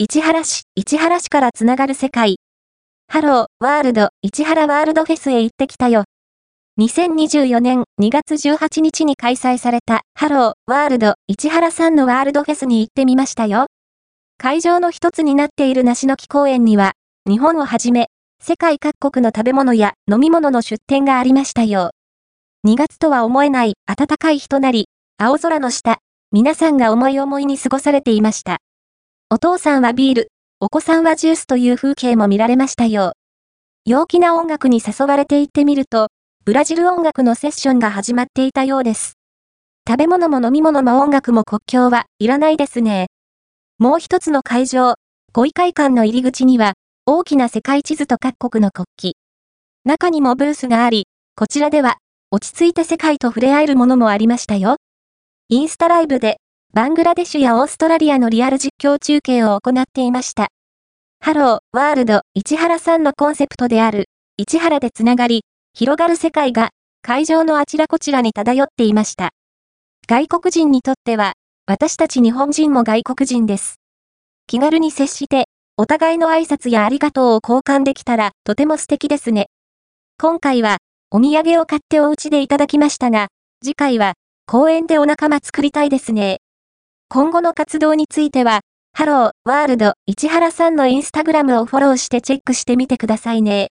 市原市からつながる世界。ハロー、ワールド、市原ワールドフェスへ行ってきたよ。2024年2月18日に開催された、ハロー、ワールド、市原さんのワールドフェスに行ってみましたよ。会場の一つになっている梨の木公園には、日本をはじめ、世界各国の食べ物や飲み物の出店がありましたよ。2月とは思えない暖かい日となり、青空の下、皆さんが思い思いに過ごされていました。お父さんはビール、お子さんはジュースという風景も見られましたよ。陽気な音楽に誘われて行ってみると、ブラジル音楽のセッションが始まっていたようです。食べ物も飲み物も音楽も国境はいらないですね。もう一つの会場、五位会館の入り口には、大きな世界地図と各国の国旗。中にもブースがあり、こちらでは、落ち着いて世界と触れ合えるものもありましたよ。インスタライブで、バングラデシュやオーストラリアのリアル実況中継を行っていました。ハロー、ワールド、市原さんのコンセプトである、市原でつながり、広がる世界が、会場のあちらこちらに漂っていました。外国人にとっては、私たち日本人も外国人です。気軽に接して、お互いの挨拶やありがとうを交換できたら、とても素敵ですね。今回は、お土産を買ってお家でいただきましたが、次回は、公園でお仲間作りたいですね。今後の活動については、ハロー、ワールド、市原さんのインスタグラムをフォローしてチェックしてみてくださいね。